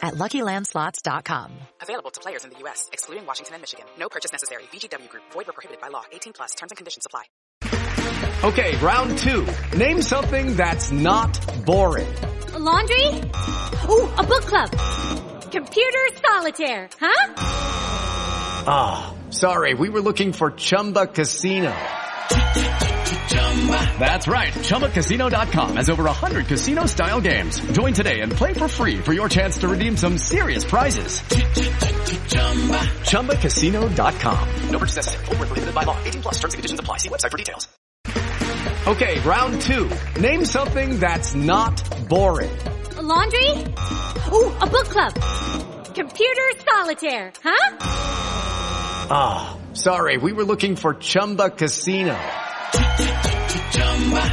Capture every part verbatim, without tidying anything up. at Lucky Land Slots dot com. Available to players in the U S, excluding Washington and Michigan. No purchase necessary. V G W Group. Void where prohibited by law. eighteen plus. Terms and conditions apply. Okay, round two. Name something that's not boring. A laundry? Ooh, a book club. Computer solitaire, huh? Ah, oh, sorry. We were looking for Chumba Casino. That's right. Chumba Casino dot com has over one hundred casino-style games. Join today and play for free for your chance to redeem some serious prizes. Chumba Casino dot com. No purchase necessary. Void where prohibited by law. eighteen plus. Terms and conditions apply. See website for details. Okay, round two. Name something that's not boring. A laundry? Ooh, a book club. Computer solitaire, huh? Ah, oh, sorry. We were looking for Chumba Casino.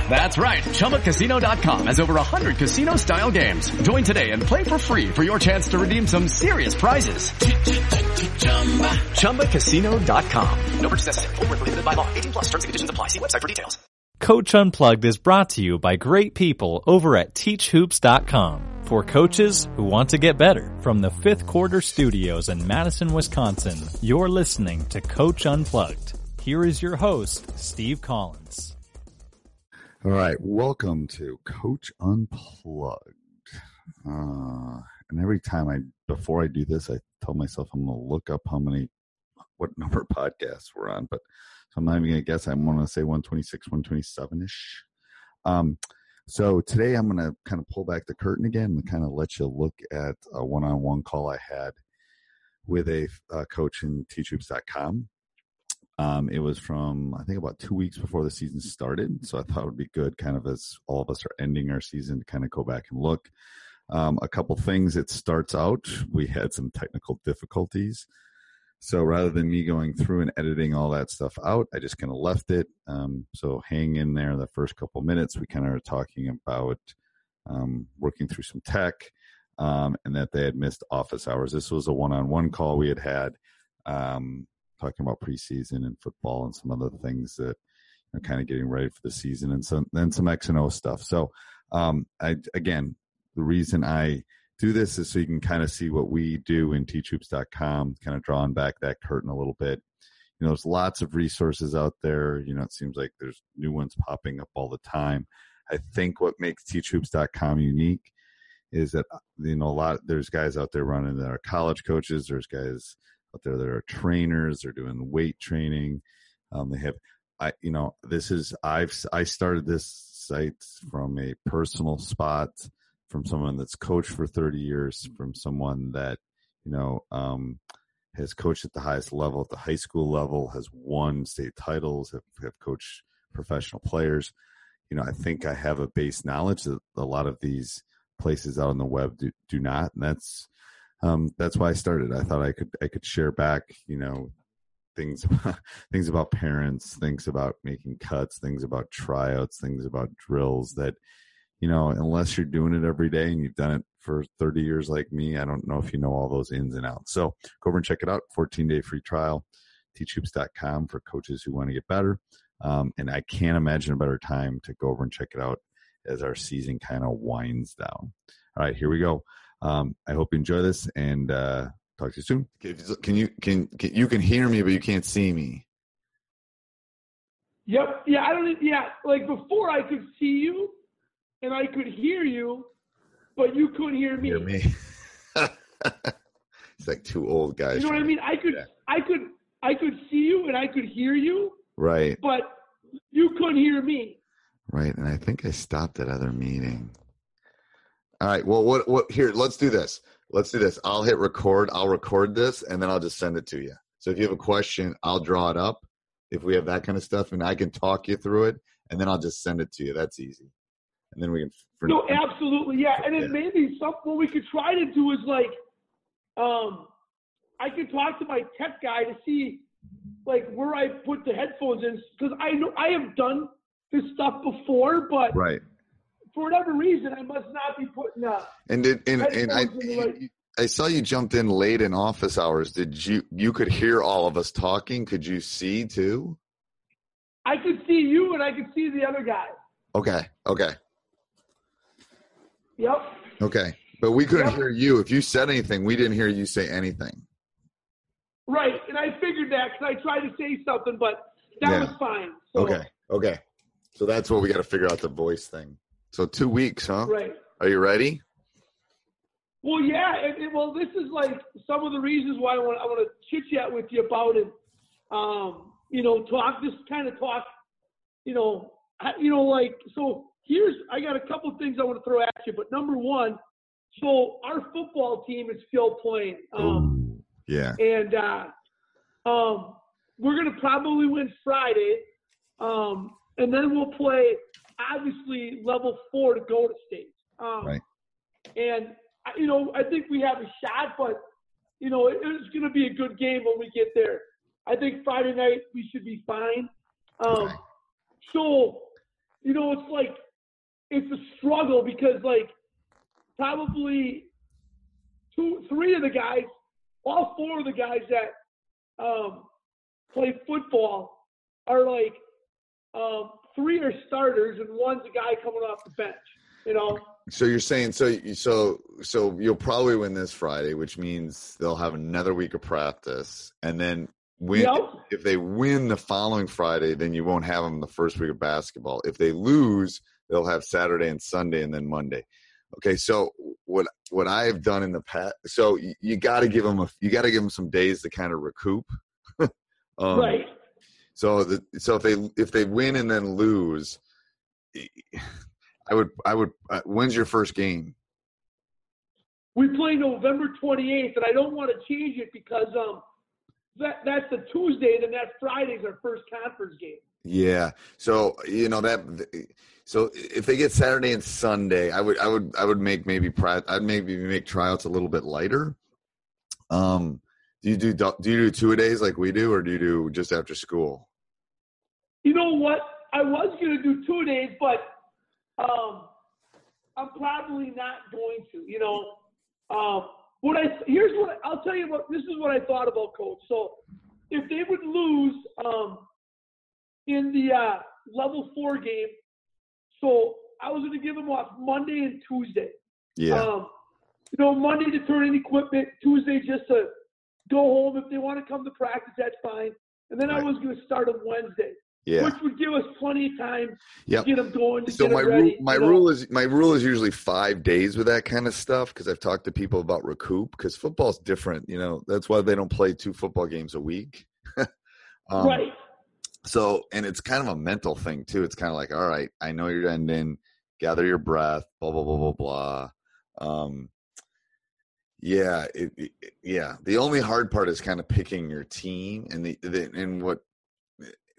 That's right. Chumba Casino dot com has over one hundred casino-style games. Join today and play for free for your chance to redeem some serious prizes. Chumba Casino dot com. No purchase necessary. Void where prohibited by law. eighteen plus. Terms and conditions apply. See website for details. Coach Unplugged is brought to you by great people over at Teach Hoops dot com. For coaches who want to get better. From the Fifth Quarter Studios in Madison, Wisconsin, you're listening to Coach Unplugged. Here is your host, Steve Collins. All right, welcome to Coach Unplugged. Uh, and every time I, before I do this, I tell myself I'm going to look up how many, what number of podcasts we're on. But so I'm not even going to guess. I'm going to say one twenty-six, one twenty-seven-ish. Um, so today I'm going to kind of pull back the curtain again and kind of let you look at a one-on-one call I had with a, a coach in Teach Hoops dot com. Um, it was from, I think, about two weeks before the season started. So I thought it would be good, kind of as all of us are ending our season, to kind of go back and look. Um, a couple things. It starts out, we had some technical difficulties. So rather than me going through and editing all that stuff out, I just kind of left it. Um, so hang in there the first couple minutes. We kind of are talking about um, working through some tech um, and that they had missed office hours. This was a one-on-one call we had had. Um, talking about preseason and football and some other things that are kind of getting ready for the season, and some, then some X and O stuff. So um, I, again, the reason I do this is so you can kind of see what we do in Teach Hoops dot com, kind of drawing back that curtain a little bit. You know, there's lots of resources out there. You know, it seems like there's new ones popping up all the time. I think what makes Teach Hoops dot com unique is that, you know, a lot, there's guys out there running that are college coaches. There's guys out there that are trainers. They're doing weight training. Um, they have, I, you know, this is, I've, I started this site from a personal spot, from someone that's coached for thirty years, from someone that, you know, um, has coached at the highest level, at the high school level, has won state titles, have, have coached professional players. You know, I think I have a base knowledge that a lot of these places out on the web do, do not. And that's, Um, that's why I started. I thought I could I could share back, you know, things about, things about parents, things about making cuts, things about tryouts, things about drills that, you know, unless you're doing it every day and you've done it for thirty years like me, I don't know if you know all those ins and outs. So go over and check it out. fourteen-day free trial, Teach Hoops dot com, for coaches who want to get better. Um, and I can't imagine a better time to go over and check it out as our season kind of winds down. All right, here we go. Um, I hope you enjoy this, and uh, talk to you soon. Can you can, can you can hear me, but you can't see me? Yep. Yeah. I don't. Yeah. Like before, I could see you, and I could hear you, but you couldn't hear me. Hear me. It's like two old guys. You know what I mean? I could. Yeah. I could. I could see you, and I could hear you. Right. But you couldn't hear me. Right, and I think I stopped that other meeting. All right. Well, what, what, here, let's do this. Let's do this. I'll hit record. I'll record this, and then I'll just send it to you. So if you have a question, I'll draw it up if we have that kind of stuff, and I can talk you through it, and then I'll just send it to you. That's easy. And then we can. For, no, absolutely. Yeah. And then maybe something we could try to do is like, um, I could talk to my tech guy to see like where I put the headphones in, because I know I have done this stuff before, but right. for whatever reason, I must not be putting up. And did, and, and I like, I saw you jumped in late in office hours. Did you you could hear all of us talking? Could you see too? I could see you, and I could see the other guy. Okay. Okay. Yep. Okay, but we couldn't yep. hear you. If you said anything, we didn't hear you say anything. Right, and I figured that because I tried to say something, but that yeah. was fine. So. Okay. Okay. So that's what we got to figure out, the voice thing. So two weeks, huh? Right. Are you ready? Well, yeah. It, it, well, this is like some of the reasons why I want I want to chit chat with you about it. Um, you know, talk just kind of talk. You know, I, you know, like so. Here's I got a couple of things I want to throw at you, but number one, so our football team is still playing. Um, yeah. And uh, um, we're gonna probably win Friday, um, and then we'll play. Obviously, level four to go to state, um, right. and you know I think we have a shot, but you know it, it's going to be a good game when we get there. I think Friday night we should be fine. Um, right. So, you know, it's like it's a struggle because like probably two, three of the guys, all four of the guys that um, play football are like. Um, Three are starters, and one's a guy coming off the bench. You know. So you're saying so so so you'll probably win this Friday, which means they'll have another week of practice, and then win. Yep. If they win the following Friday, then you won't have them the first week of basketball. If they lose, they'll have Saturday and Sunday, and then Monday. Okay. So what what I've done in the past, so you, you got to give them a you got to give them some days to kind of recoup. um, right. So, the, so if they if they win and then lose, I would I would. Uh, when's your first game? We play November twenty-eighth, and I don't want to change it because um, that that's the Tuesday, and then that Friday's our first conference game. Yeah. So you know that. So if they get Saturday and Sunday, I would I would I would make maybe I'd maybe make tryouts a little bit lighter. Um. Do you do do you do two-a-days like we do, or do you do just after school? You know what? I was going to do two-a-days, but um, I'm probably not going to. You know, um, what I here's what I'll tell you about. This is what I thought about, Coach. So, if they would lose um, in the uh, level four game, so I was going to give them off Monday and Tuesday. Yeah. Um, you know, Monday to turn in equipment, Tuesday just to go home. If they want to come to practice, that's fine. And then right. I was going to start on Wednesday, yeah. which would give us plenty of time yep. to get them going. To so get my them ready, ru- my rule know? is my rule is usually five days with that kind of stuff because I've talked to people about recoup because football's different. You know, that's why they don't play two football games a week. um, right. So, and it's kind of a mental thing too. It's kind of like, all right, I know you're ending. Gather your breath. Blah blah blah blah blah. Um, Yeah, it, it, yeah. The only hard part is kind of picking your team, and the, the and what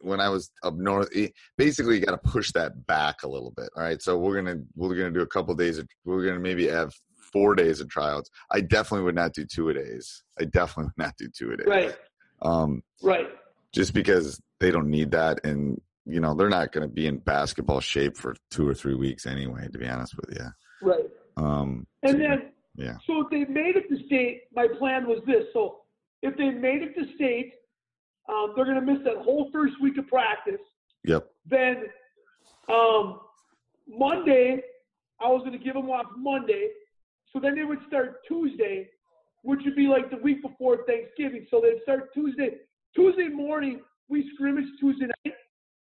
when I was up north, it, basically you got to push that back a little bit. All right, so we're gonna we're gonna do a couple of days. Of, we're gonna maybe have four days of tryouts. I definitely would not do two a days. I definitely would not do two a days. Right. Um, right. Just because they don't need that, and you know they're not gonna be in basketball shape for two or three weeks anyway. To be honest with you. Right. Um. And so, then. Yeah. So if they made it to state, my plan was this. So if they made it to state, um, they're going to miss that whole first week of practice. Yep. Then um, Monday, I was going to give them off Monday. So then they would start Tuesday, which would be like the week before Thanksgiving. So they'd start Tuesday. Tuesday morning, we scrimmaged Tuesday night.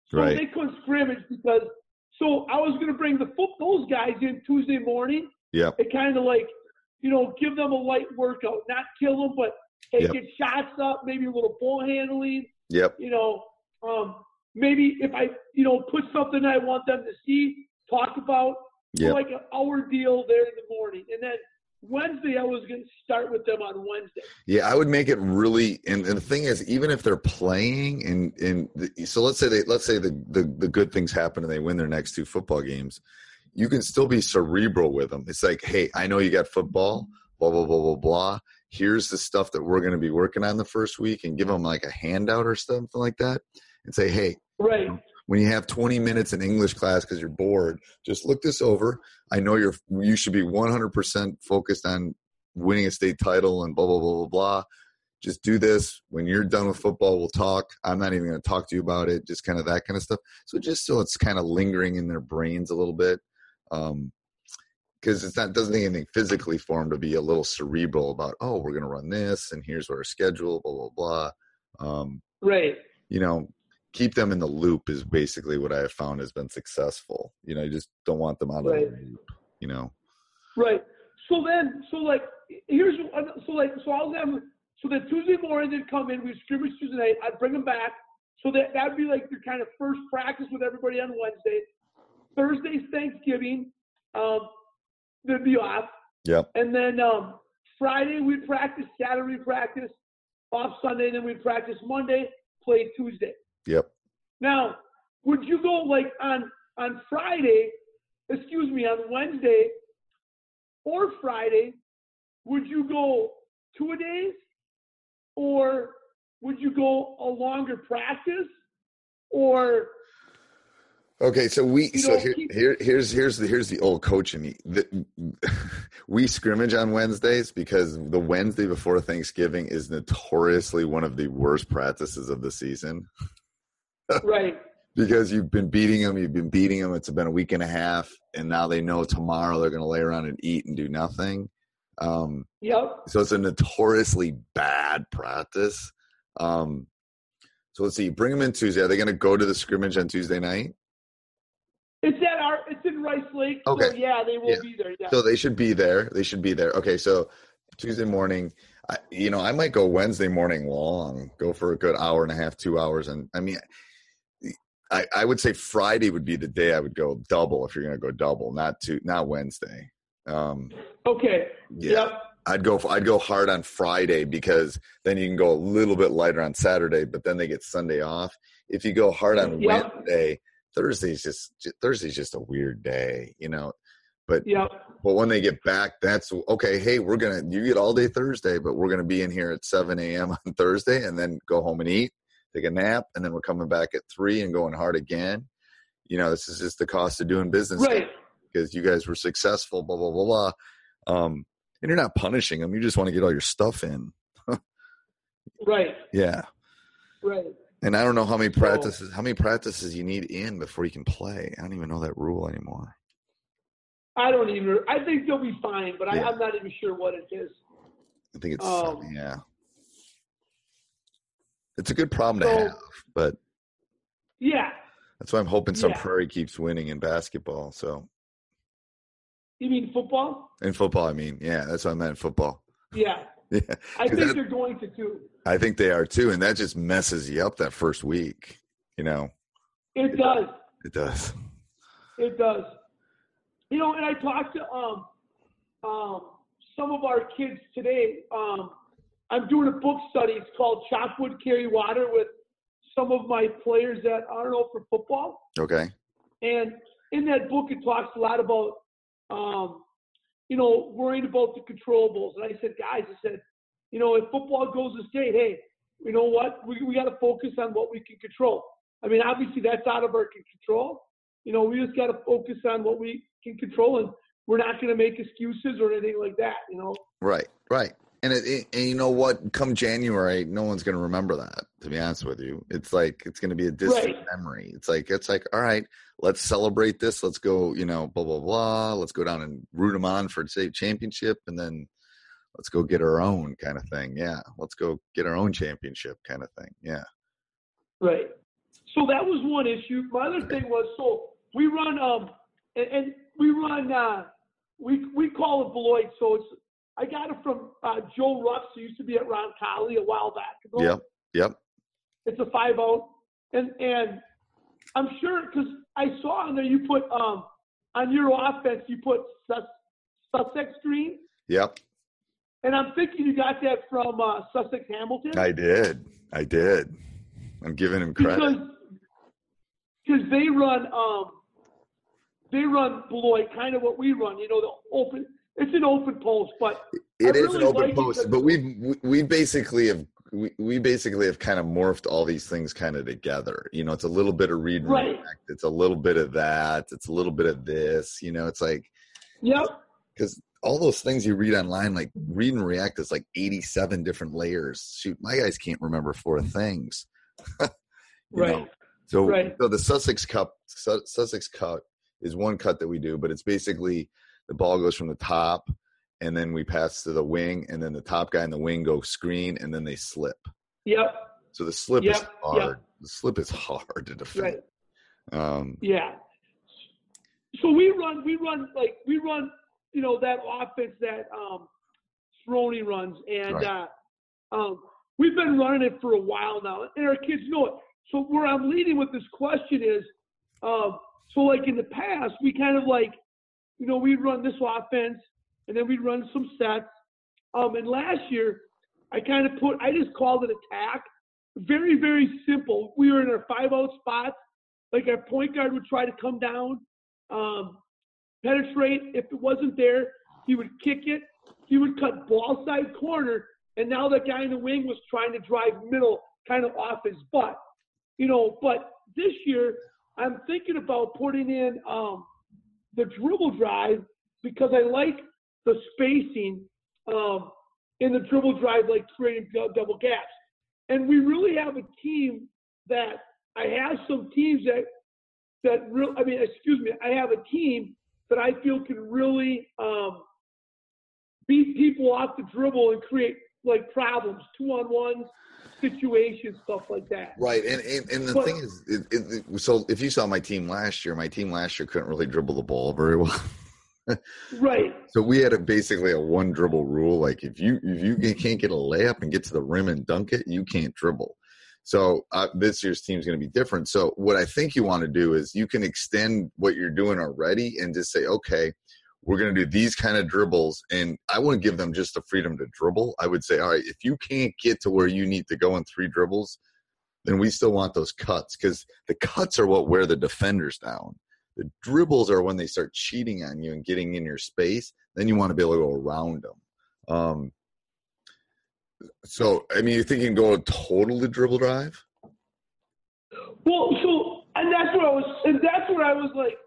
So right. they couldn't scrimmage because – so I was going to bring the those guys in Tuesday morning. Yeah. It kind of like – you know, give them a light workout, not kill them, but hey, yep. get shots up, maybe a little ball handling. Yep. You know, um, maybe if I, you know, put something I want them to see, talk about, yep. so like an hour deal there in the morning. And then Wednesday, I was going to start with them on Wednesday. Yeah, I would make it really, and, and the thing is, even if they're playing, and and the, so let's say they, let's say the, the the good things happen and they win their next two football games. You can still be cerebral with them. It's like, hey, I know you got football, blah, blah, blah, blah, blah. here's the stuff that we're going to be working on the first week, and give them like a handout or something like that and say, hey, right. You know, when you have twenty minutes in English class because you're bored, just look this over. I know you're you should be one hundred percent focused on winning a state title and blah, blah, blah, blah, blah. Just do this. When you're done with football, we'll talk. I'm not even going to talk to you about it, just kind of that kind of stuff. So just so it's kind of lingering in their brains a little bit, um, because it's not doesn't do anything physically for them to be a little cerebral about, oh, we're going to run this, and here's our schedule, blah, blah, blah. Um, right. You know, keep them in the loop is basically what I have found has been successful. You know, you just don't want them out right. of the loop, you know. Right. So then, so like, here's, so like, so I'll have, so that Tuesday morning they'd come in, we'd scrimmage Tuesday night, I'd bring them back. So that that'd be like your kind of first practice with everybody on Wednesday. Thursday's Thanksgiving. Um, they'd be off. Yep. And then um, Friday we'd practice, Saturday we'd practice, off Sunday, then we'd practice Monday, play Tuesday. Yep. Now, would you go like on on Friday, excuse me, on Wednesday or Friday, would you go two-a-days? Or would you go a longer practice? Or okay, so we so here, here here's here's the here's the old coaching. The, we scrimmage on Wednesdays because the Wednesday before Thanksgiving is notoriously one of the worst practices of the season. Right. Because you've been beating them, you've been beating them. It's been a week and a half, and now they know tomorrow they're going to lay around and eat and do nothing. Um, yep. So it's a notoriously bad practice. Um, so let's see, you bring them in Tuesday. Are they going to go to the scrimmage on Tuesday night? It's at our, it's in Rice Lake. Okay. So yeah, they will yeah. be there. Yeah. So they should be there. They should be there. Okay. So Tuesday morning, I, you know, I might go Wednesday morning long, go for a good hour and a half, two hours. And I mean, I, I would say Friday would be the day I would go double. If you're going to go double, not to, not Wednesday. Um, okay. Yeah. Yep. I'd go, I'd go hard on Friday because then you can go a little bit lighter on Saturday, but then they get Sunday off. If you go hard on yep. Wednesday, Thursday's just, Thursday's just a weird day, you know, but, yep. but when they get back, that's okay. Hey, we're going to, you get all day Thursday, but we're going to be in here at seven a.m. on Thursday and then go home and eat, take a nap. And then we're coming back at three and going hard again. You know, this is just the cost of doing business. Right. Because you guys were successful, blah, blah, blah, blah. Um, and you're not punishing them. You just want to get all your stuff in. Right. Yeah. Right. And I don't know how many practices, so, how many practices you need in before you can play. I don't even know that rule anymore. I don't even, I think they'll be fine, but yeah. I, I'm not even sure what it is. I think it's, um, yeah. It's a good problem so, to have, but. Yeah. That's why I'm hoping Sun yeah. Prairie keeps winning in basketball, so. You mean football? In football, I mean. Yeah, that's what I meant, football. Yeah. yeah. I think that, they're going to, too. I think they are, too, and that just messes you up that first week, you know. It, it does. It does. It does. You know, and I talked to um, um, some of our kids today. Um, I'm doing a book study. It's called Chop Wood, Carry Water with some of my players that aren't out for football. Okay. And in that book, it talks a lot about Um, you know, worrying about the controllables. And I said, guys, I said, you know, if football goes to state, hey, you know what? We we got to focus on what we can control. I mean, obviously that's out of our control. You know, we just got to focus on what we can control, and we're not going to make excuses or anything like that, you know? Right, right. And, it, it, and you know what? Come January, no one's going to remember that, to be honest with you. It's like, it's going to be a distant right. memory. It's like, it's like, all right, let's celebrate this. Let's go, you know, blah, blah, blah. Let's go down and root them on for a state championship. And then let's go get our own kind of thing. Yeah. Let's go get our own championship kind of thing. Yeah. Right. So that was one issue. My other thing was, so we run, um, and, and we run, uh, we, we call it Beloit. So it's, I got it from uh, Joe Rucks, who used to be at Ron Colley a while back. Ago. Yep, yep. It's a five-oh. And and I'm sure, because I saw on there you put, um, on your offense, you put Sus- Sussex Green. Yep. And I'm thinking you got that from uh, Sussex Hamilton. I did. I did. I'm giving him credit. Because cause they run, um, they run Beloit, kind of what we run, you know, the open – it's an open post, but It is an open post, but we we basically have we, we basically have kind of morphed all these things kind of together. You know, it's a little bit of read, right. react, it's a little bit of that, it's a little bit of this. You know, it's like, yep, because all those things you read online, like read and react, is like eighty-seven different layers. Shoot, my guys can't remember four things. Right. Know? So, right. so the Sussex Cup, Su- Sussex Cut is one cut that we do, but it's basically the ball goes from the top. And then we pass to the wing, and then the top guy and the wing go screen, and then they slip. Yep. So the slip yep. is hard. Yep. The slip is hard to defend. Right. Um, yeah. So we run, we run like we run, you know, that offense that um, Cerrone runs, and right. uh, um, we've been running it for a while now, and our kids know it. So where I'm leading with this question is, um, so like in the past, we kind of like, you know, we run this offense. And then we run some sets. Um, and last year, I kind of put, I just called it attack. Very, very simple. We were in our five-out spots. Like our point guard would try to come down, um, penetrate. If it wasn't there, he would kick it. He would cut ball side corner. And now that guy in the wing was trying to drive middle kind of off his butt. You know, but this year, I'm thinking about putting in um, the dribble drive because I like – the spacing um, in the dribble drive, like creating double gaps. And we really have a team that I have some teams that, that real. I mean, excuse me, I have a team that I feel can really um, beat people off the dribble and create like problems, two-on-one situations, stuff like that. Right. And, and, and the but, thing is, it, it, it, so if you saw my team last year, my team last year couldn't really dribble the ball very well. Right. So we had a basically a one dribble rule. Like if you if you can't get a layup and get to the rim and dunk it, you can't dribble. So uh, this year's team is going to be different. So what I think you want to do is you can extend what you're doing already and just say, okay, we're going to do these kind of dribbles. And I wouldn't give them just the freedom to dribble. I would say, all right, if you can't get to where you need to go in three dribbles, then we still want those cuts because the cuts are what wear the defenders down. The dribbles are when they start cheating on you and getting in your space. Then you want to be able to go around them. Um, so, I mean, you think you can go total to dribble drive? Well, so, and that's what I was, and that's what I was like,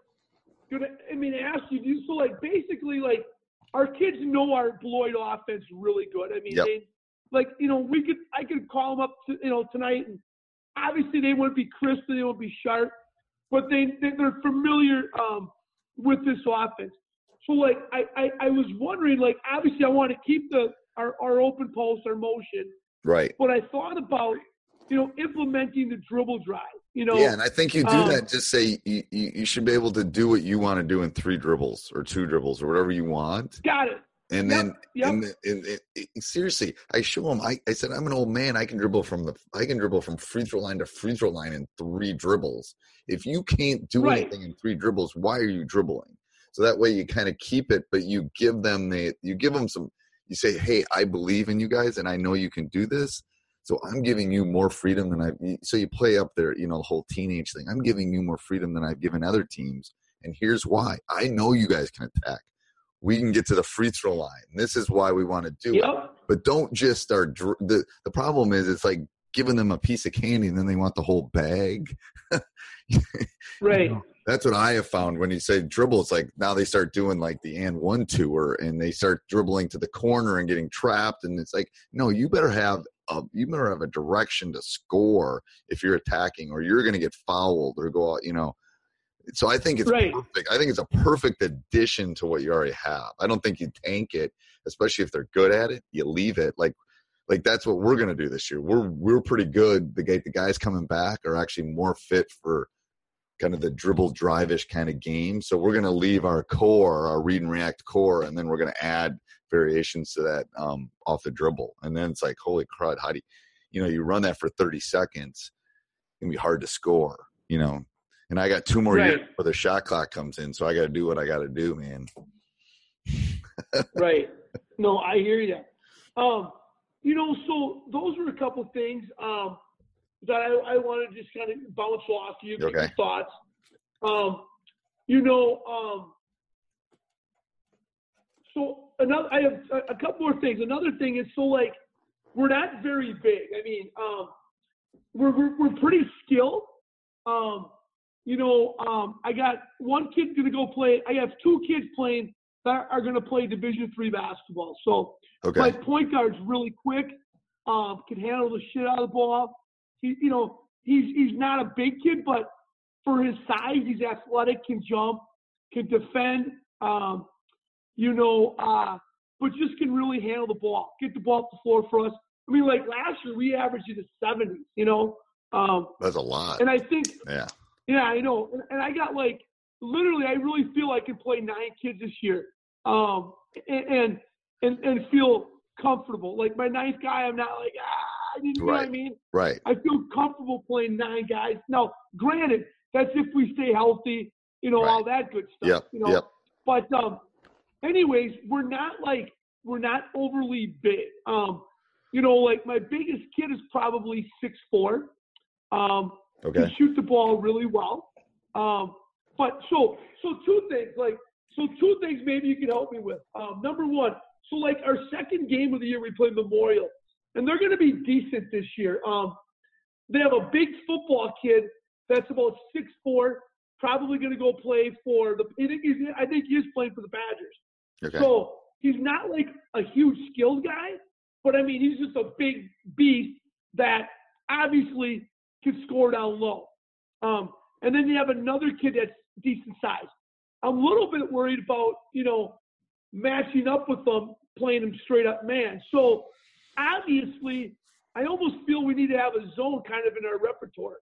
gonna, I mean, ask you, so like basically like our kids know our Beloit offense really good. I mean, yep. they, like, you know, we could, I could call them up, to, you know, tonight and obviously they wouldn't be crisp and they wouldn't be sharp. But they, they're familiar um, with this offense. So, like, I, I, I was wondering, like, obviously I want to keep the our, our open post, our motion. Right. But I thought about, you know, implementing the dribble drive, you know. Yeah, and I think you do um, that. Just say you, you, you should be able to do what you want to do in three dribbles or two dribbles or whatever you want. Got it. And yep, then, yep. And, and, and, and seriously, I show them. I, I said, I'm an old man. I can dribble from the. I can dribble from free throw line to free throw line in three dribbles. If you can't do right. anything in three dribbles, why are you dribbling? So that way you kind of keep it, but you give them the. You give them some. You say, hey, I believe in you guys, and I know you can do this. So I'm giving you more freedom than I. So you play up there, you know, the whole teenage thing. I'm giving you more freedom than I've given other teams, and here's why. I know you guys can attack. We can get to the free throw line. This is why we want to do yep. it. But don't just start dr- – the, the problem is it's like giving them a piece of candy and then they want the whole bag. Right. You know, that's what I have found when you say dribble. It's like now they start doing like the and one tour and they start dribbling to the corner and getting trapped. And it's like, no, you better have a, you better have a direction to score if you're attacking or you're going to get fouled or go out, you know. So I think it's right. perfect. I think it's a perfect addition to what you already have. I don't think you tank it, especially if they're good at it. You leave it like, like that's what we're going to do this year. We're we're pretty good. The the guys coming back are actually more fit for kind of the dribble drive-ish kind of game. So we're going to leave our core, our read and react core, and then we're going to add variations to that um, off the dribble. And then it's like, holy crud, how do you, you know, you run that for thirty seconds, it can be hard to score, you know. And I got two more right. years before the shot clock comes in, so I got to do what I got to do, man. Right. No, I hear you. Um, you know, so those were a couple of things um, that I, I wanted to just kind of bounce off you, okay. your thoughts. Um, you know, um, So another, I have a couple more things. Another thing is, so like, we're not very big. I mean, um, we're, we're, we're pretty skilled. Um, you know, um, I got one kid going to go play. I have two kids playing that are going to play Division three basketball. So okay. My point guard's really quick, um, can handle the shit out of the ball. He, you know, he's, he's not a big kid, but for his size, he's athletic, can jump, can defend, um, you know, uh, but just can really handle the ball, get the ball up the floor for us. I mean, like last year, we averaged in the seventies, you know. Um, That's a lot. And I think – yeah, yeah, I know. And, and I got like – literally, I really feel I can play nine kids this year um, and, and and feel comfortable. Like my ninth guy, I'm not like, ah, you know right. what I mean? Right. I feel comfortable playing nine guys. Now, granted, that's if we stay healthy, you know, right. all that good stuff. Yep. You know? Yep. But um, anyways, we're not like – we're not overly big. Um, you know, like my biggest kid is probably six foot four. Um, okay. Can shoot the ball really well. Um, but so, so two things, like, so two things maybe you can help me with. Um, number one, so like our second game of the year, we play Memorial, and they're going to be decent this year. Um, they have a big football kid that's about six foot four, probably going to go play for the, I think he is playing for the Badgers. Okay. So he's not like a huge skilled guy, but I mean, he's just a big beast that obviously can score down low. Um, and then you have another kid that's decent size. I'm a little bit worried about, you know, matching up with them, playing them straight up man. So obviously I almost feel we need to have a zone kind of in our repertoire.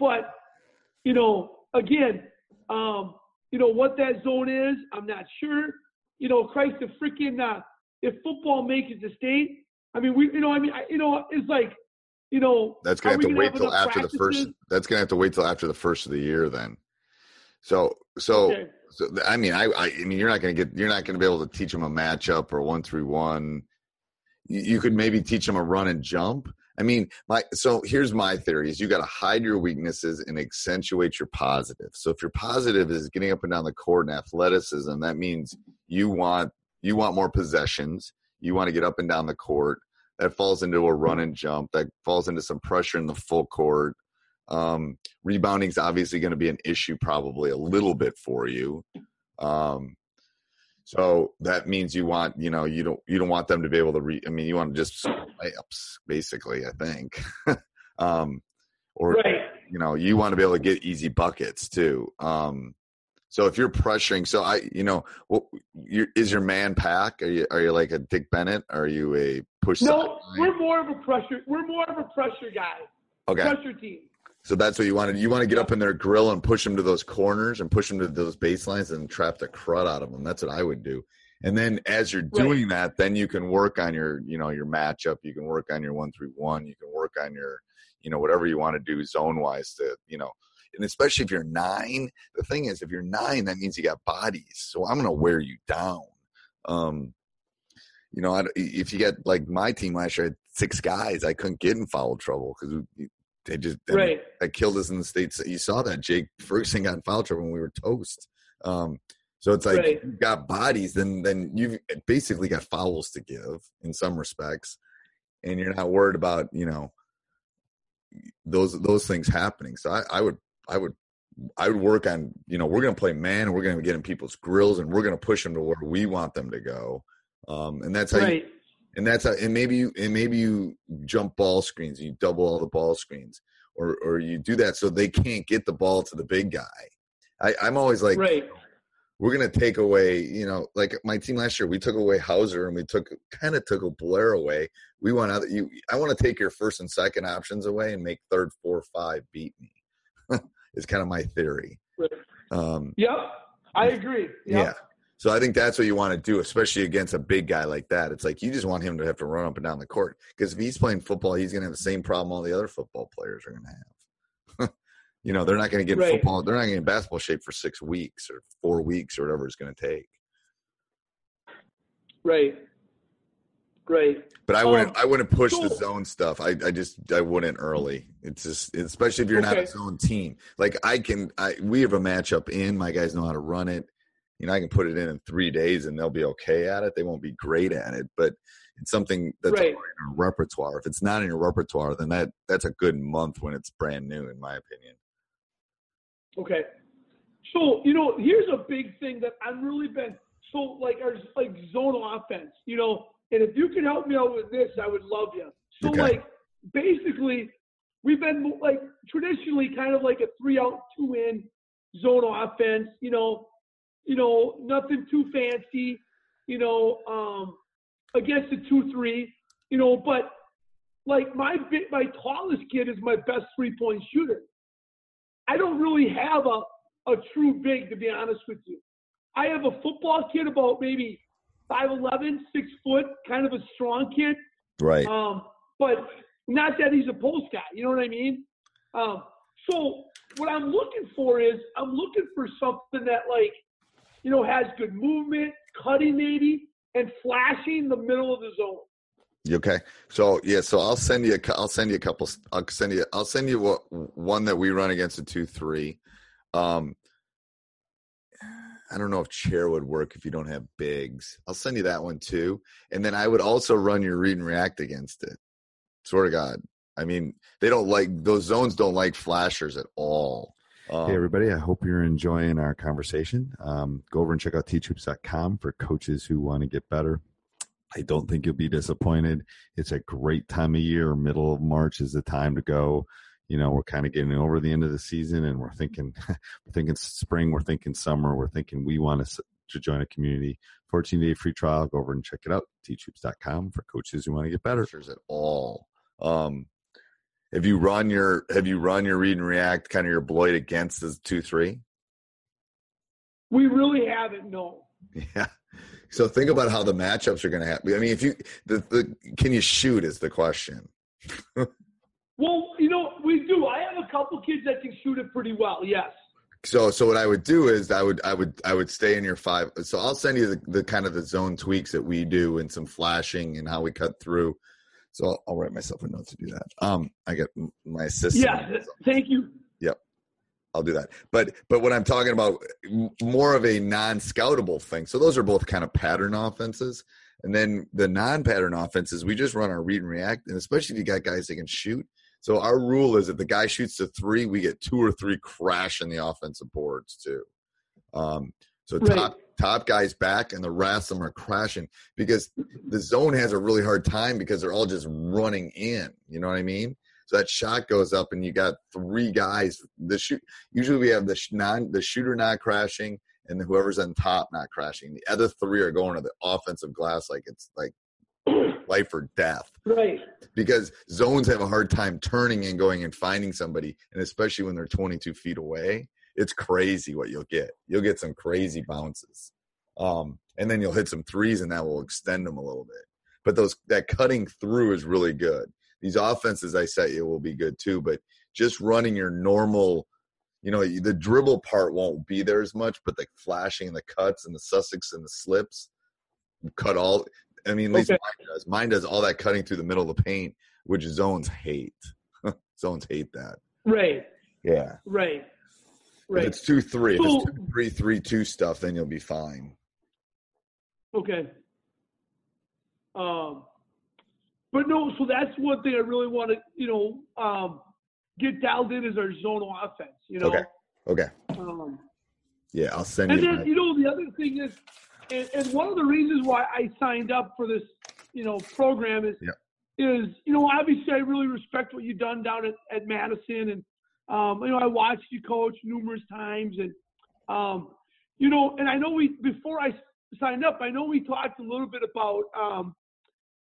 But, you know, again, um, you know, what that zone is, I'm not sure. You know, Christ, the freaking, uh, if football makes it to state, I mean, we, you know, I mean, I, you know, it's like, you know, that's gonna have to wait till after the first. That's gonna have to wait till after the first of the year, then. So, so, okay. so I mean, I, I, I mean, you're not gonna get, you're not gonna be able to teach them a matchup or one three one. You, you could maybe teach them a run and jump. I mean, my so here's my theory: is you got to hide your weaknesses and accentuate your positive. So, if your positive is getting up and down the court and athleticism, that means you want you want more possessions. You want to get up and down the court. That falls into a run and jump. That falls into some pressure in the full court. Um, rebounding is obviously going to be an issue probably a little bit for you. Um, so that means you want, you know, you don't you don't want them to be able to re- – I mean, you want to just layups basically, I think. um, or, right. you know, you want to be able to get easy buckets too. Um, so if you're pressuring – so, I, you know, what, you're, is your man pack? Are you, are you like a Dick Bennett? Are you a – Push no, we're more of a pressure. We're more of a pressure guy. Okay. Pressure team. So that's what you want to. You want to get up in their grill and push them to those corners and push them to those baselines and trap the crud out of them. That's what I would do. And then as you're doing right. that, then you can work on your, you know, your matchup. You can work on your one through one. You can work on your, you know, whatever you want to do zone wise to, you know, and especially if you're nine. The thing is, if you're nine, that means you got bodies. So I'm going to wear you down. Um, You know, if you get like my team last year, I had six guys. I couldn't get in foul trouble because they just they right. that killed us in the States. You saw that Jake Ferguson got in foul trouble when we were toast. Um, so it's like right. you've got bodies, then then you've basically got fouls to give in some respects, and you're not worried about you know those those things happening. So I, I would I would I would work on you know we're going to play man, and we're going to get in people's grills, and we're going to push them to where we want them to go. Um, and that's how, right. you, and that's how, and maybe you, and maybe you jump ball screens, you double all the ball screens or, or you do that. So they can't get the ball to the big guy. I, I'm always like, right. we're going to take away, you know, like my team last year, we took away Hauser and we took kind of took a Blair away. We want other you, I want to take your first and second options away and make third, four, five beat me. It's kind of my theory. Right. Um, yep. I agree. Yep. Yeah. So I think that's what you want to do, especially against a big guy like that. It's like you just want him to have to run up and down the court because if he's playing football, he's going to have the same problem all the other football players are going to have. You know, they're not going to get right. football. They're not going to get in basketball shape for six weeks or four weeks or whatever it's going to take. Right. Right. But I wouldn't. Um, I wouldn't push cool. the zone stuff. I, I just. I wouldn't early. It's just, especially if you're okay. not a zone team. Like I can. I we have a matchup in. My guys know how to run it. you know, I can put it in in three days and they'll be okay at it. They won't be great at it, but it's something that's right. in your repertoire. If it's not in your repertoire, then that that's a good month when it's brand new, in my opinion. Okay. So, you know, here's a big thing that I've really been so like, our like zonal offense, you know, and if you can help me out with this, I would love you. So okay. like, basically we've been like traditionally kind of like a three out, two in zonal offense, you know, you know, nothing too fancy, you know, um, against the two, three, you know, but like my bit, my tallest kid is my best three point shooter. I don't really have a, a true big, to be honest with you. I have a football kid about maybe five eleven, six foot, kind of a strong kid. Right. Um, but not that he's a post guy. You know what I mean? Um, so what I'm looking for is I'm looking for something that like, you know, has good movement, cutting maybe, and flashing the middle of the zone. Okay. So yeah, so I'll send you a, I'll send you a couple, I'll send you, I'll send you what, one that we run against a two, three. Um, I don't know if chair would work if you don't have bigs. I'll send you that one too. And then I would also run your read and react against it. Swear to God. I mean, they don't like, those zones don't like flashers at all. Um, hey everybody, I hope you're enjoying our conversation. Um, go over and check out teach hoops dot com for coaches who want to get better. I don't think you'll be disappointed. It's a great time of year. Middle of March is the time to go. You know, we're kind of getting over the end of the season, and we're thinking, we're thinking spring, we're thinking summer, we're thinking we want to, to join a community. fourteen day free trial. Go over and check it out. teach hoops dot com for coaches who want to get better. At all. Um, have you run your Have you run your read and react, kind of your Beloit against the two three? We really haven't. No. Yeah. So think about how the matchups are going to happen. I mean, if you the, the can you shoot is the question. Well, you know, we do. I have a couple kids that can shoot it pretty well. Yes. So, so what I would do is I would, I would, I would stay in your five. So I'll send you the, the kind of the zone tweaks that we do and some flashing and how we cut through. So I'll, I'll write myself a note to do that. Um, I get my assistant. Yeah. Thank you. Yep. I'll do that. But, but what I'm talking about more of a non-scoutable thing. So those are both kind of pattern offenses. And then the non-pattern offenses, we just run our read and react. And especially if you got guys that can shoot. So our rule is if the guy shoots a three, we get two or three crash in the offensive boards too. Um, so right. top top guys back and the rest of them are crashing because the zone has a really hard time because they're all just running in. You know what I mean? So that shot goes up and you got three guys. The shoot usually we have the non the shooter not crashing and then whoever's on top not crashing. The other three are going to the offensive glass like it's like life or death. Right. Because zones have a hard time turning and going and finding somebody. And especially when they're twenty-two feet away, it's crazy what you'll get. You'll get some crazy bounces. Um, and then you'll hit some threes and that will extend them a little bit. But those that cutting through is really good. These offenses I set you will be good too, but just running your normal, you know, the dribble part won't be there as much, but the flashing and the cuts and the Sussex and the slips cut all – I mean, at least okay. mine does. Mine does all that cutting through the middle of the paint, which zones hate. Zones hate that. Right. Yeah. Right. Right. If it's two three. So, if it's two three three two stuff, then you'll be fine. Okay. Um, but no. So that's one thing I really want to, you know, um, get dialed in is our zonal offense. You know. Okay. Okay. Um, yeah, I'll send and you. And then my- you know the other thing is. And, and one of the reasons why I signed up for this, you know, program is, yeah. is you know, obviously I really respect what you've done down at, at Madison. And, um, you know, I watched you coach numerous times. And, um, you know, and I know we – before I signed up, I know we talked a little bit about, um,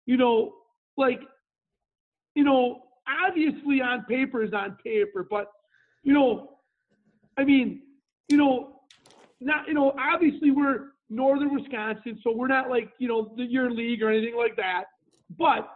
you know, like, you know, obviously on paper is on paper. But, you know, I mean, you know, not – you know, obviously we're – Northern Wisconsin, so we're not like, you know, the, your league or anything like that. But,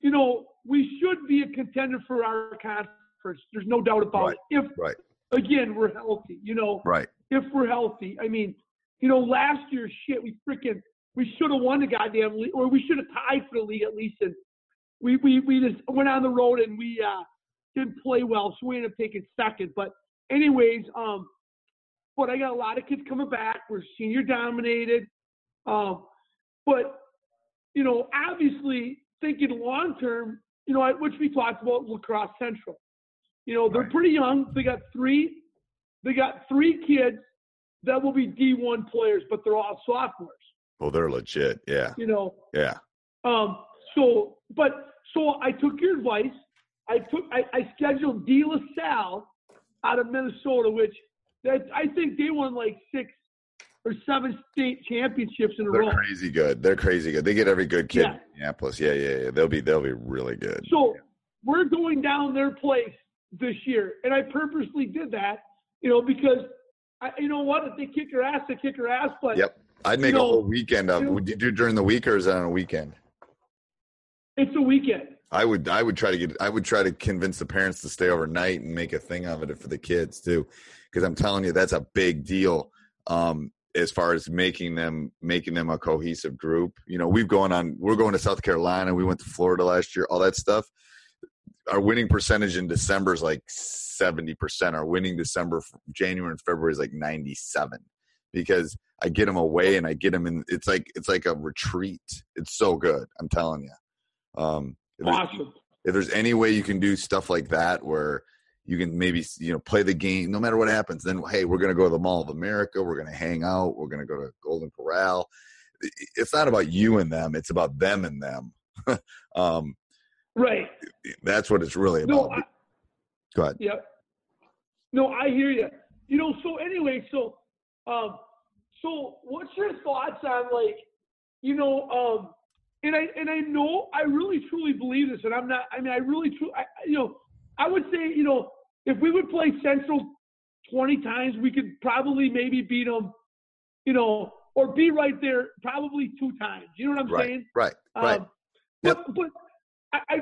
you know, we should be a contender for our conference. There's no doubt about right, it. If, right. again, we're healthy, you know. Right. If we're healthy. I mean, you know, last year, shit, we freaking – we should have won the goddamn league, or we should have tied for the league at least. And we, we, we just went on the road and we uh, didn't play well, so we ended up taking second. But anyways, um, but I got a lot of kids coming back. We're senior dominated. Um, but, you know, obviously thinking long term, you know, which we talked about Lacrosse Central. You know, they're pretty young. They got three, they got three kids that will be D one players, but they're all sophomores. Well, they're legit, yeah. You know, yeah. Um. So, but so I took your advice. I took I, I scheduled DeLaSalle out of Minnesota, which that I think they won like six or seven state championships in a they're row. They're crazy good. They're crazy good. They get every good kid yeah. in Minneapolis. Yeah, yeah, yeah. They'll be they'll be really good. So yeah. we're going down their place this year, and I purposely did that, you know, because I, you know what? If they kick your ass, they kick your ass. But yep, I'd make you know, a whole weekend of. You know, would you do during the week or is that on a weekend? It's a weekend. I would, I would try to get, I would try to convince the parents to stay overnight and make a thing of it for the kids too, because I'm telling you that's a big deal um, as far as making them, making them a cohesive group. You know, we've gone on, we're going to South Carolina, we went to Florida last year, all that stuff. Our winning percentage in December is like seventy percent. Our winning December, January and February is like ninety-seven, because I get them away and I get them in. It's like, it's like a retreat. It's so good. I'm telling you. Um, if, awesome. there's, if there's any way you can do stuff like that, where you can maybe, you know, play the game, no matter what happens, then, hey, we're going to go to the Mall of America. We're going to hang out. We're going to go to Golden Corral. It's not about you and them. It's about them and them. um, Right. That's what it's really about. No, I, Go ahead. Yep. No, I hear you. You know, so anyway, so, um, so what's your thoughts on, like, you know, um, and I, and I know, I really truly believe this, and I'm not, I mean, I really truly, you know, I would say, you know, if we would play Central twenty times, we could probably maybe beat them, you know, or be right there probably two times. You know what I'm right, saying? Right, um, right. But, yep. but, I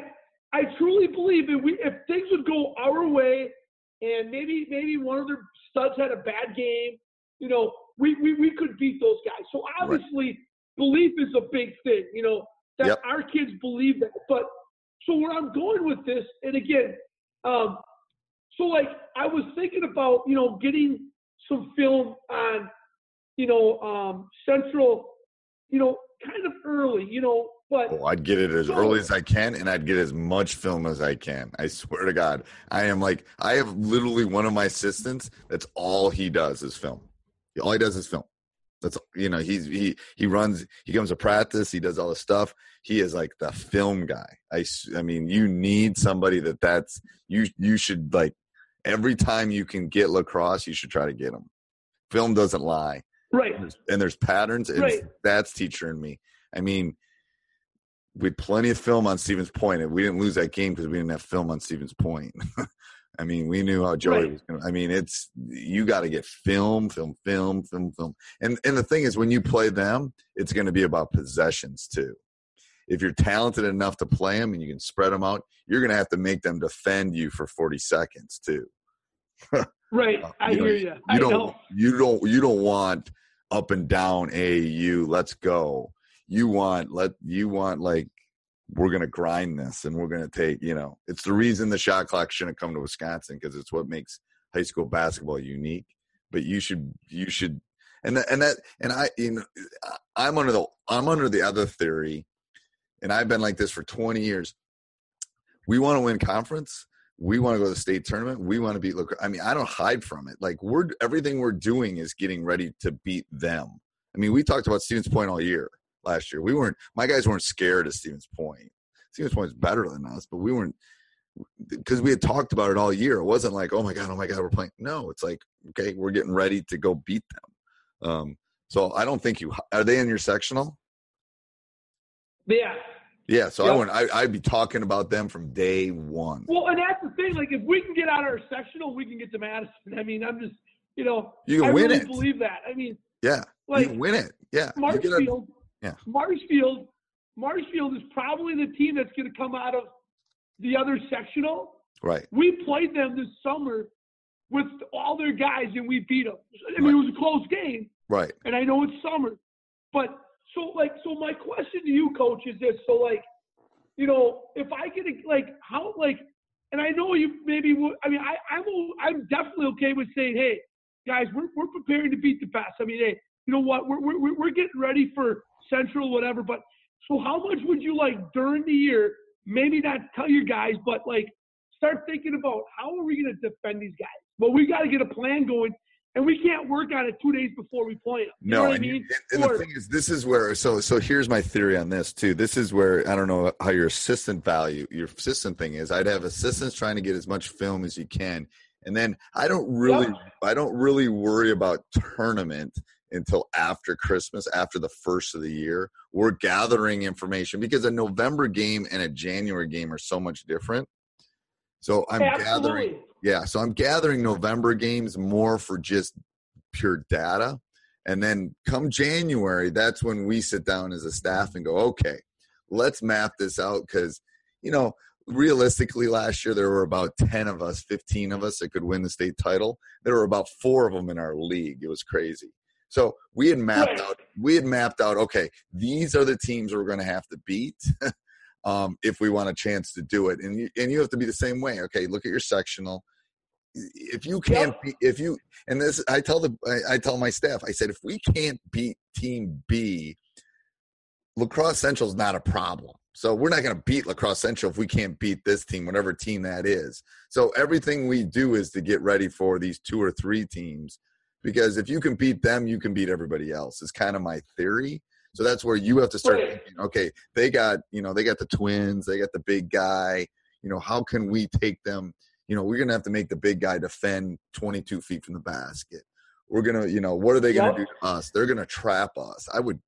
I truly believe that we if things would go our way and maybe maybe one of their studs had a bad game, you know, we, we, we could beat those guys. So obviously right. belief is a big thing, you know, that yep. our kids believe that. But so where I'm going with this, and again, um, so like I was thinking about, you know, getting some film on, you know, um, Central, you know, kind of early, you know, But, oh, I'd get it as so, early as I can, and I'd get as much film as I can. I swear to God. I am like – I have literally one of my assistants, that's all he does is film. All he does is film. That's – you know, he's, he he runs – he comes to practice. He does all this stuff. He is like the film guy. I, I mean, you need somebody that that's – you you should like – every time you can get lacrosse, you should try to get them. Film doesn't lie. Right. And there's, and there's patterns. And right. That's teaching me. I mean – we had plenty of film on Stevens Point, and we didn't lose that game because we didn't have film on Stevens Point. I mean, we knew how Joey right. was going to – I mean, it's – you got to get film, film, film, film, film. And and the thing is, when you play them, it's going to be about possessions too. If you're talented enough to play them and you can spread them out, you're going to have to make them defend you for forty seconds too. right. Uh, I you hear you. I you don't, know. You don't, you don't want up and down A A U, let's go. You want let you want like we're gonna grind this and we're gonna take you know it's the reason the shot clock shouldn't come to Wisconsin because it's what makes high school basketball unique. But you should you should and that, and that and I you know I'm under the I'm under the other theory, and I've been like this for twenty years. We want to win conference. We want to go to the state tournament. We want to beat. I mean, I don't hide from it. Like we're everything we're doing is getting ready to beat them. I mean, we talked about Stevens Point all year. Last year, we weren't. My guys weren't scared of Stevens Point. Stevens Point's better than us, but we weren't because we had talked about it all year. It wasn't like, oh my god, oh my god, we're playing. No, it's like, okay, we're getting ready to go beat them. Um, so I don't think you are they in your sectional. Yeah. Yeah. So yep. I wouldn't. I, I'd be talking about them from day one. Well, and that's the thing. Like, if we can get out of our sectional, we can get to Madison. I mean, I'm just, you know, you can I win really it. Believe that. I mean, yeah, like, you win it. Yeah, Marshfield. Yeah. Marshfield, Marshfield is probably the team that's going to come out of the other sectional. Right. We played them this summer with all their guys, and we beat them. I mean, right. It was a close game. Right. And I know it's summer, but so like, so my question to you, Coach, is this: so like, you know, if I get a, like how like, and I know you maybe would. I mean, I I'm I'm definitely okay with saying, hey, guys, we're we're preparing to beat the best. I mean, hey, you know what? We're we're we're getting ready for Central, whatever. But so, how much would you like during the year? Maybe not tell your guys, but like start thinking about how are we going to defend these guys? Well, we got to get a plan going. And we can't work on it two days before we play them. You no, know what and, I mean? and, and the thing is, this is where. So, so here's my theory on this too. This is where I don't know how your assistant value, your assistant thing is. I'd have assistants trying to get as much film as you can, and then I don't really, yep. I don't really worry about tournament until after Christmas, after the first of the year. We're gathering information because a November game and a January game are so much different. So I'm Absolutely. gathering. Yeah, so I'm gathering November games more for just pure data. And then come January, that's when we sit down as a staff and go, okay, let's map this out because, you know, realistically last year there were about ten of us, fifteen of us that could win the state title. There were about four of them in our league. It was crazy. So we had mapped out, we had mapped out, okay, these are the teams we're going to have to beat um, if we want a chance to do it. And you, and you have to be the same way. Okay, look at your sectional. If you can't yep. be, if you, and this, I tell the, I, I tell my staff, I said, if we can't beat team B, Lacrosse Central is not a problem. So we're not going to beat Lacrosse Central if we can't beat this team, whatever team that is. So everything we do is to get ready for these two or three teams, because if you can beat them, you can beat everybody else. It's kind of my theory. So that's where you have to start right. thinking, okay, they got, you know, they got the twins, they got the big guy, you know, how can we take them? You know, we're going to have to make the big guy defend twenty-two feet from the basket. We're going to, you know, what are they going to yep. do to us? They're going to trap us. I would,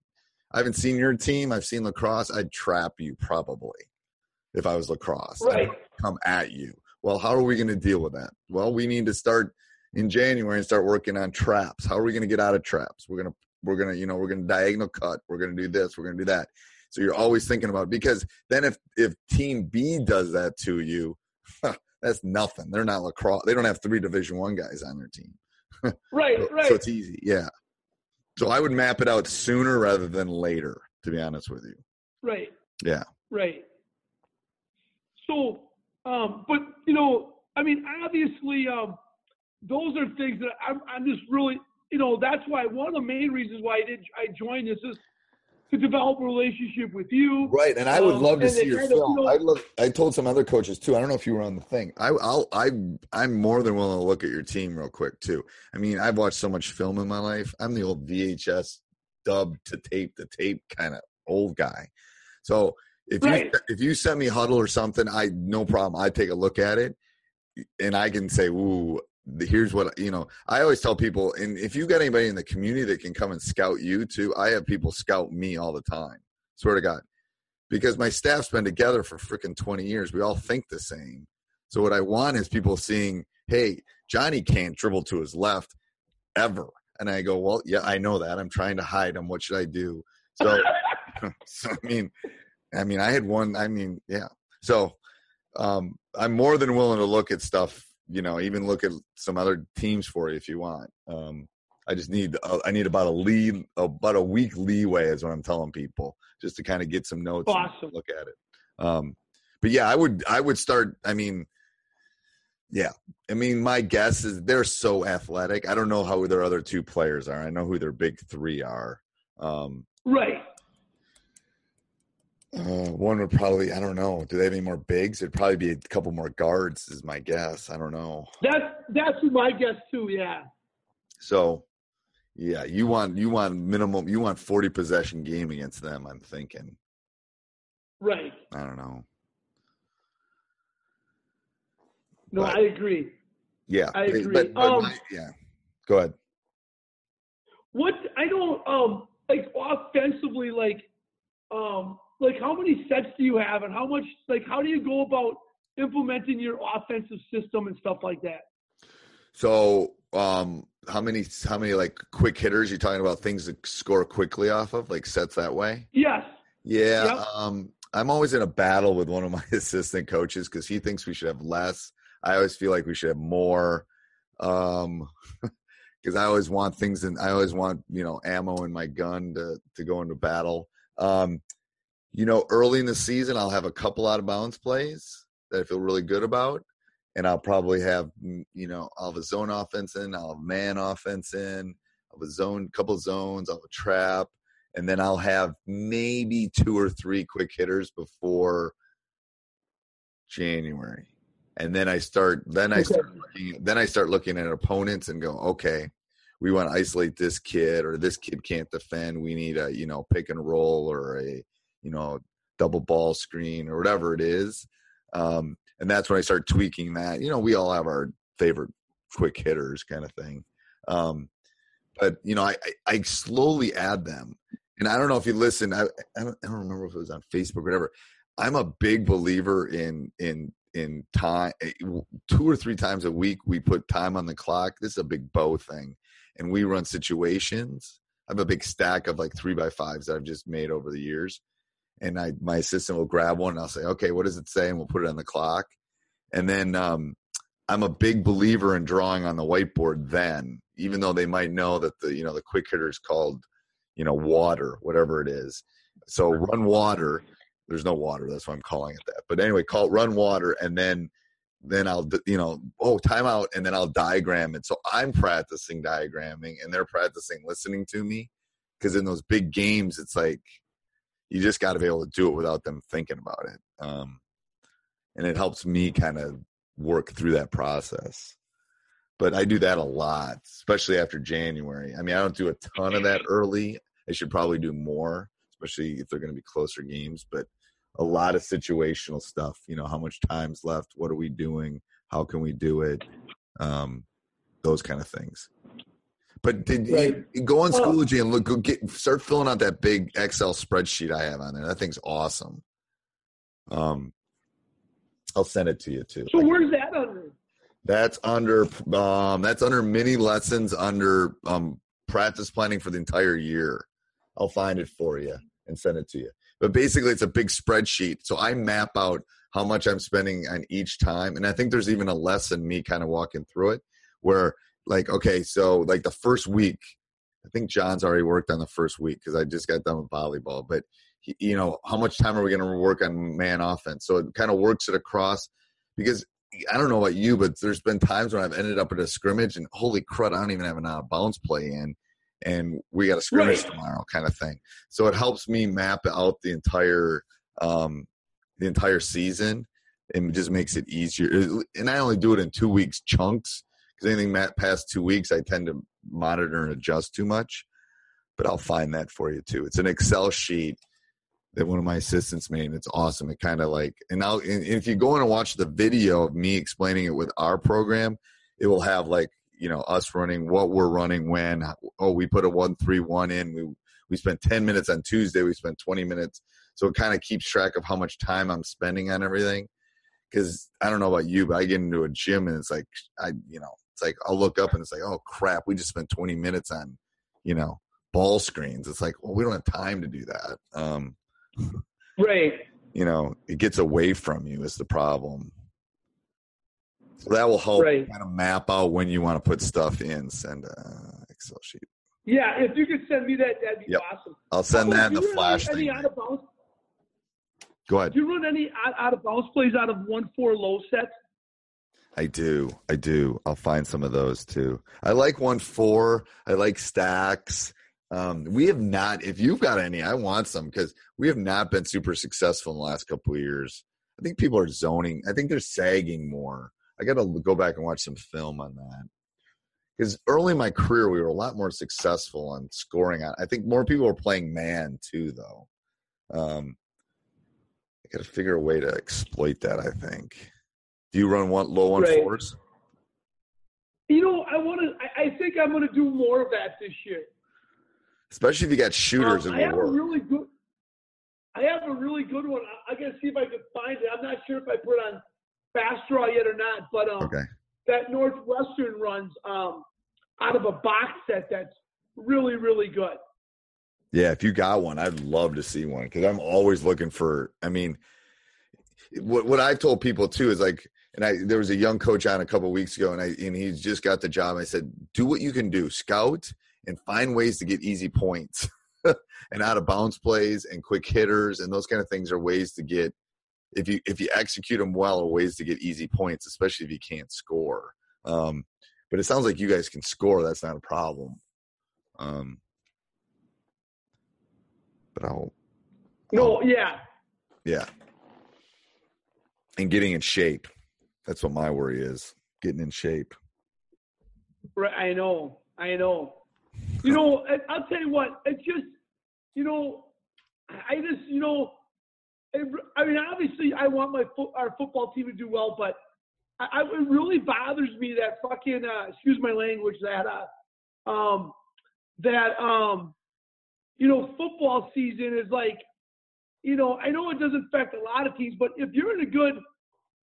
I haven't seen your team. I've seen Lacrosse. I'd trap you probably if I was Lacrosse. Right. I'd come at you. Well, how are we going to deal with that? Well, we need to start in January and start working on traps. How are we going to get out of traps? We're going to, we're going to, you know, we're going to diagonal cut. We're going to do this. We're going to do that. So you're always thinking about it because then if, if team B does that to you, that's nothing. They're not Lacrosse. They don't have three Division I guys on their team. Right, so, right. So it's easy, yeah. So I would map it out sooner rather than later, to be honest with you. Right. Yeah. Right. So, um, but, you know, I mean, obviously um, those are things that I'm, I'm just really, you know, that's why one of the main reasons why I did I joined is just to develop a relationship with you. Right. And I would um, love to see your film. I love, I told some other coaches too. I don't know if you were on the thing. I I'll, I, I'm more than willing to look at your team real quick too. I mean, I've watched so much film in my life. I'm the old V H S dub to tape to tape kind of old guy. So if right. you, if you send me Huddle or something, I, no problem. I take a look at it and I can say, ooh, here's what, you know, I always tell people, and if you've got anybody in the community that can come and scout you too, I have people scout me all the time, swear to God, because my staff's been together for freaking twenty years. We all think the same. So what I want is people seeing, hey, Johnny can't dribble to his left ever. And I go, well, yeah, I know that. I'm trying to hide him. What should I do? So, so I mean, I mean, I had one, I mean, yeah. So um, I'm more than willing to look at stuff, you know, even look at some other teams for you if you want. Um, I just need, uh, I need about a lead, about a week leeway is what I'm telling people, just to kind of get some notes awesome. and look at it. Um, but yeah, I would, I would start, I mean, yeah. I mean, my guess is they're so athletic. I don't know how their other two players are. I know who their big three are. Um, right. Uh, one would probably, I don't know. Do they have any more bigs? It'd probably be a couple more guards is my guess. I don't know. That's, that's my guess too. Yeah. So yeah, you want, you want minimum, you want forty possession game against them. I'm thinking. Right. I don't know. No, but, I agree. Yeah. I agree. But, but um, my, yeah. Go ahead. What, I don't, um, like offensively, like, um, like how many sets do you have and how much, like, how do you go about implementing your offensive system and stuff like that? So um, how many, how many like quick hitters, you're talking about things that score quickly off of, like sets that way? Yes. Yeah. Yep. Um, I'm always in a battle with one of my assistant coaches because he thinks we should have less. I always feel like we should have more um, because I always want things and I always want, you know, ammo in my gun to, to go into battle. Um, You know, early in the season, I'll have a couple out of bounds plays that I feel really good about. and I'll probably have, you know, I'll have a zone offense in, I'll have man offense in, I'll have a zone, couple zones, I'll have a trap, and then I'll have maybe two or three quick hitters before January. And then I start, then I start, looking, then I start looking at opponents and go, okay, we want to isolate this kid, or this kid can't defend. We need a, you know, pick and roll, or a, you know, double ball screen, or whatever it is. Um, and that's when I start tweaking that. You know, we all have our favorite quick hitters kind of thing. Um, but, you know, I, I, I slowly add them. And I don't know if you listen, I, I, don't, I don't remember if it was on Facebook or whatever. I'm a big believer in, in, in time. Two or three times a week, we put time on the clock. This is a big bow thing. And we run situations. I have a big stack of like three by fives that I've just made over the years. And I, my assistant will grab one and I'll say, okay, what does it say? And we'll put it on the clock. And then um, I'm a big believer in drawing on the whiteboard then, even though they might know that the, you know, the quick hitter is called, you know, water, whatever it is. So run water. There's no water. That's why I'm calling it that. But anyway, call it run water. And then, then I'll, you know, oh, timeout. And then I'll diagram it. So I'm practicing diagramming and they're practicing listening to me. Cause in those big games, it's like, you just got to be able to do it without them thinking about it. Um, and it helps me kind of work through that process. But I do that a lot, especially after January. I mean, I don't do a ton of that early. I should probably do more, especially if they're going to be closer games. But a lot of situational stuff, you know, how much time's left? What are we doing? How can we do it? Um, those kind of things. But did right. you go on Schoology and look, go get, start filling out that big Excel spreadsheet I have on there. That thing's awesome. Um, I'll send it to you too. So where's that under? That's under um, that's under mini lessons under um, practice planning for the entire year. I'll find it for you and send it to you. But basically, it's a big spreadsheet. So I map out how much I'm spending on each time, and I think there's even a lesson me kind of walking through it where. Like, okay, so like the first week, I think John's already worked on the first week because I just got done with volleyball. But, he, you know, how much time are we going to work on man offense? So it kind of works it across because I don't know about you, but there's been times when I've ended up at a scrimmage and holy crud, I don't even have an out-of-bounds play in, and we got a scrimmage right. tomorrow kind of thing. So it helps me map out the entire um, the entire season and just makes it easier. And I only do it in two weeks chunks. Because anything past two weeks, I tend to monitor and adjust too much. But I'll find that for you, too. It's an Excel sheet that one of my assistants made, and it's awesome. It kind of like – and now if you go in and watch the video of me explaining it with our program, it will have, like, you know, us running, what we're running, when. Oh, we put a one three one in. We we spent ten minutes on Tuesday. We spent twenty minutes. So it kind of keeps track of how much time I'm spending on everything. Because I don't know about you, but I get into a gym, and it's like, I you know – it's like I'll look up and it's like, oh, crap, we just spent twenty minutes on, you know, ball screens. It's like, well, we don't have time to do that. Um, right. You know, it gets away from you is the problem. So that will help right. kind of map out when you want to put stuff in, send an Excel sheet. Yeah, if you could send me that, that'd be yep. awesome. I'll send that in the flash thing. Out of bounds? Go ahead. Do you run any out-of-bounds plays out of one four low sets? I do. I do. I'll find some of those too. I like one four. I like stacks. Um, we have not, if you've got any, I want some because we have not been super successful in the last couple of years. I think people are zoning. I think they're sagging more. I got to go back and watch some film on that because early in my career, we were a lot more successful on scoring. I think more people are playing man too, though. Um, I got to figure a way to exploit that, I think. Do you run one low on right. fours? You know, I want to. I, I think I'm going to do more of that this year. Especially if you got shooters um, in I the have world. A really good, I have a really good one. I, I got to see if I can find it. I'm not sure if I put on fast draw yet or not, but um, okay. that Northwestern runs um, out of a box set that's really, really good. Yeah, if you got one, I'd love to see one because I'm always looking for – I mean, what what I've told people, too, is like – And I, there was a young coach on a couple of weeks ago, and I and he just got the job. I said, do what you can do. Scout and find ways to get easy points. And out-of-bounds plays and quick hitters and those kind of things are ways to get if you if you execute them well, are ways to get easy points, especially if you can't score. Um, but it sounds like you guys can score. That's not a problem. Um, but I'll – No, I'll, yeah. Yeah. And getting in shape. That's what my worry is, getting in shape. Right, I know. I know. You know, I'll tell you what. It's just, you know, I just, you know, I mean, obviously I want my fo- our football team to do well, but I, I, it really bothers me that fucking, uh, excuse my language, that, uh, um, that, um, you know, football season is like, you know, I know it doesn't affect a lot of teams, but if you're in a good,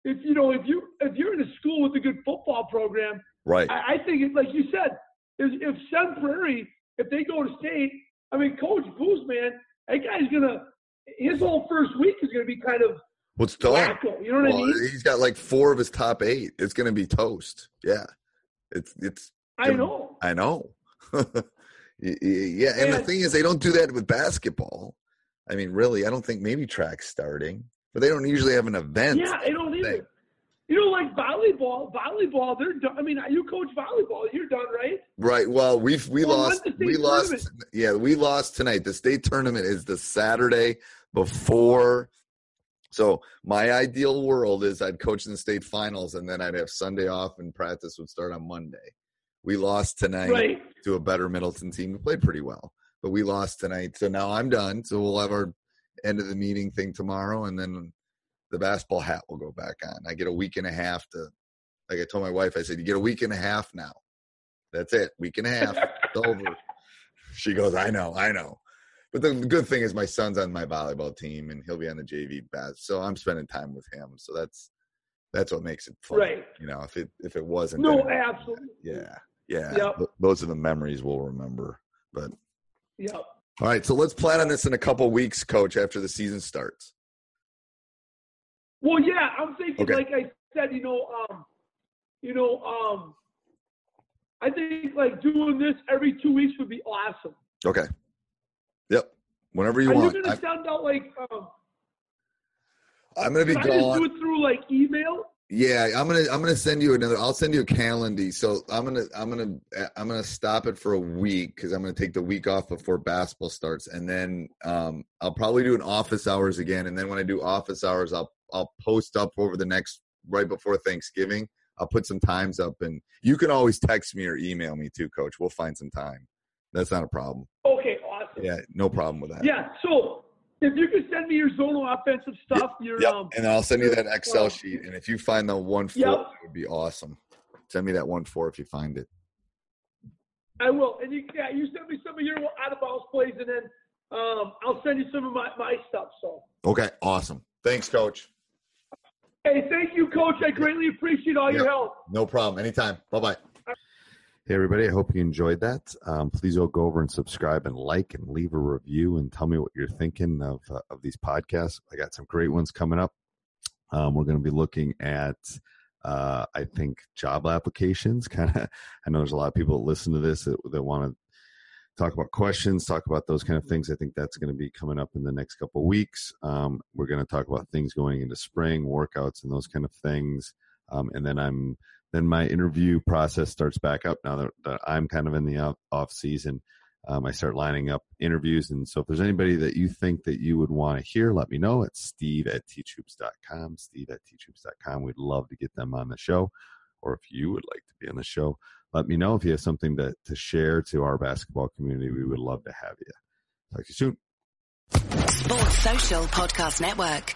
if, you know, if you, if you're in a school with a good football program, right. I, I think it, like you said, if, if Sun Prairie, if they go to state, I mean, Coach Boosman, that guy's going to, his whole first week is going to be kind of what's done. You know what well, I mean? He's got like four of his top eight. It's going to be toast. Yeah. It's, it's, I know. I know. yeah. And, and the thing is, they don't do that with basketball. I mean, really, I don't think maybe track's starting, but they don't usually have an event. Yeah, they don't either. Thing. You know, like volleyball, volleyball, they're done. I mean, you coach volleyball, you're done, right? Right. Well, we've, we well, lost, we lost, tournament. yeah, we lost tonight. The state tournament is the Saturday before. So my ideal world is I'd coach in the state finals and then I'd have Sunday off and practice would start on Monday. We lost tonight right. to a better Middleton team. We played pretty well, but we lost tonight. So now I'm done. So we'll have our end of the meeting thing tomorrow. And then the basketball hat will go back on. I get a week and a half to, like I told my wife, I said, you get a week and a half now. That's it. Week and a half. It's over. She goes, I know, I know. But the good thing is my son's on my volleyball team and he'll be on the J V bat. So I'm spending time with him. So that's, that's what makes it fun. Right. You know, if it, if it wasn't. No, better, absolutely. Yeah. Yeah. Yep. Those are the memories we'll remember, but. Yep. All right. So let's plan on this in a couple weeks, Coach, after the season starts. Well, yeah, I'm thinking, okay. like I said, you know, um, you know, um, I think like doing this every two weeks would be awesome. Okay. Yep. Whenever you Are want. Are you going to send out like? Um, I'm going to be gone. I just do it through like email. Yeah, I'm gonna I'm gonna send you another. I'll send you a calendar. So I'm gonna I'm gonna I'm gonna stop it for a week because I'm gonna take the week off before basketball starts, and then um, I'll probably do an office hours again. And then when I do office hours, I'll I'll post up over the next, right before Thanksgiving. I'll put some times up, and you can always text me or email me too, Coach. We'll find some time. That's not a problem. Okay, awesome. Yeah, no problem with that. Yeah, so if you could send me your zonal offensive stuff. Yep, your, yep. Um, and I'll send you that Excel sheet, and if you find the one four, yep. that would be awesome. Send me that one four if you find it. I will, and you, yeah, you send me some of your out-of-bounds plays, and then um, I'll send you some of my, my stuff. So okay, awesome. Thanks, Coach. Hey, thank you, Coach. I greatly appreciate all yep. your help. No problem. Anytime. Bye-bye. Hey, everybody. I hope you enjoyed that. Um, please go over and subscribe and like and leave a review and tell me what you're thinking of uh, of these podcasts. I got some great ones coming up. Um, we're going to be looking at, uh, I think, job applications. Kind of. I know there's a lot of people that listen to this that, that want to talk about questions, talk about those kind of things. I think that's going to be coming up in the next couple of weeks. Um, we're going to talk about things going into spring, workouts and those kind of things. Um, and then I'm, then my interview process starts back up now that, that I'm kind of in the off, off season. Um, I start lining up interviews. And so if there's anybody that you think that you would want to hear, let me know. It's Steve at teach hoops dot com, Steve at teach hoops dot com. We'd love to get them on the show. Or if you would like to be on the show, let me know if you have something to, to share to our basketball community. We would love to have you. Talk to you soon. Sports Social Podcast Network.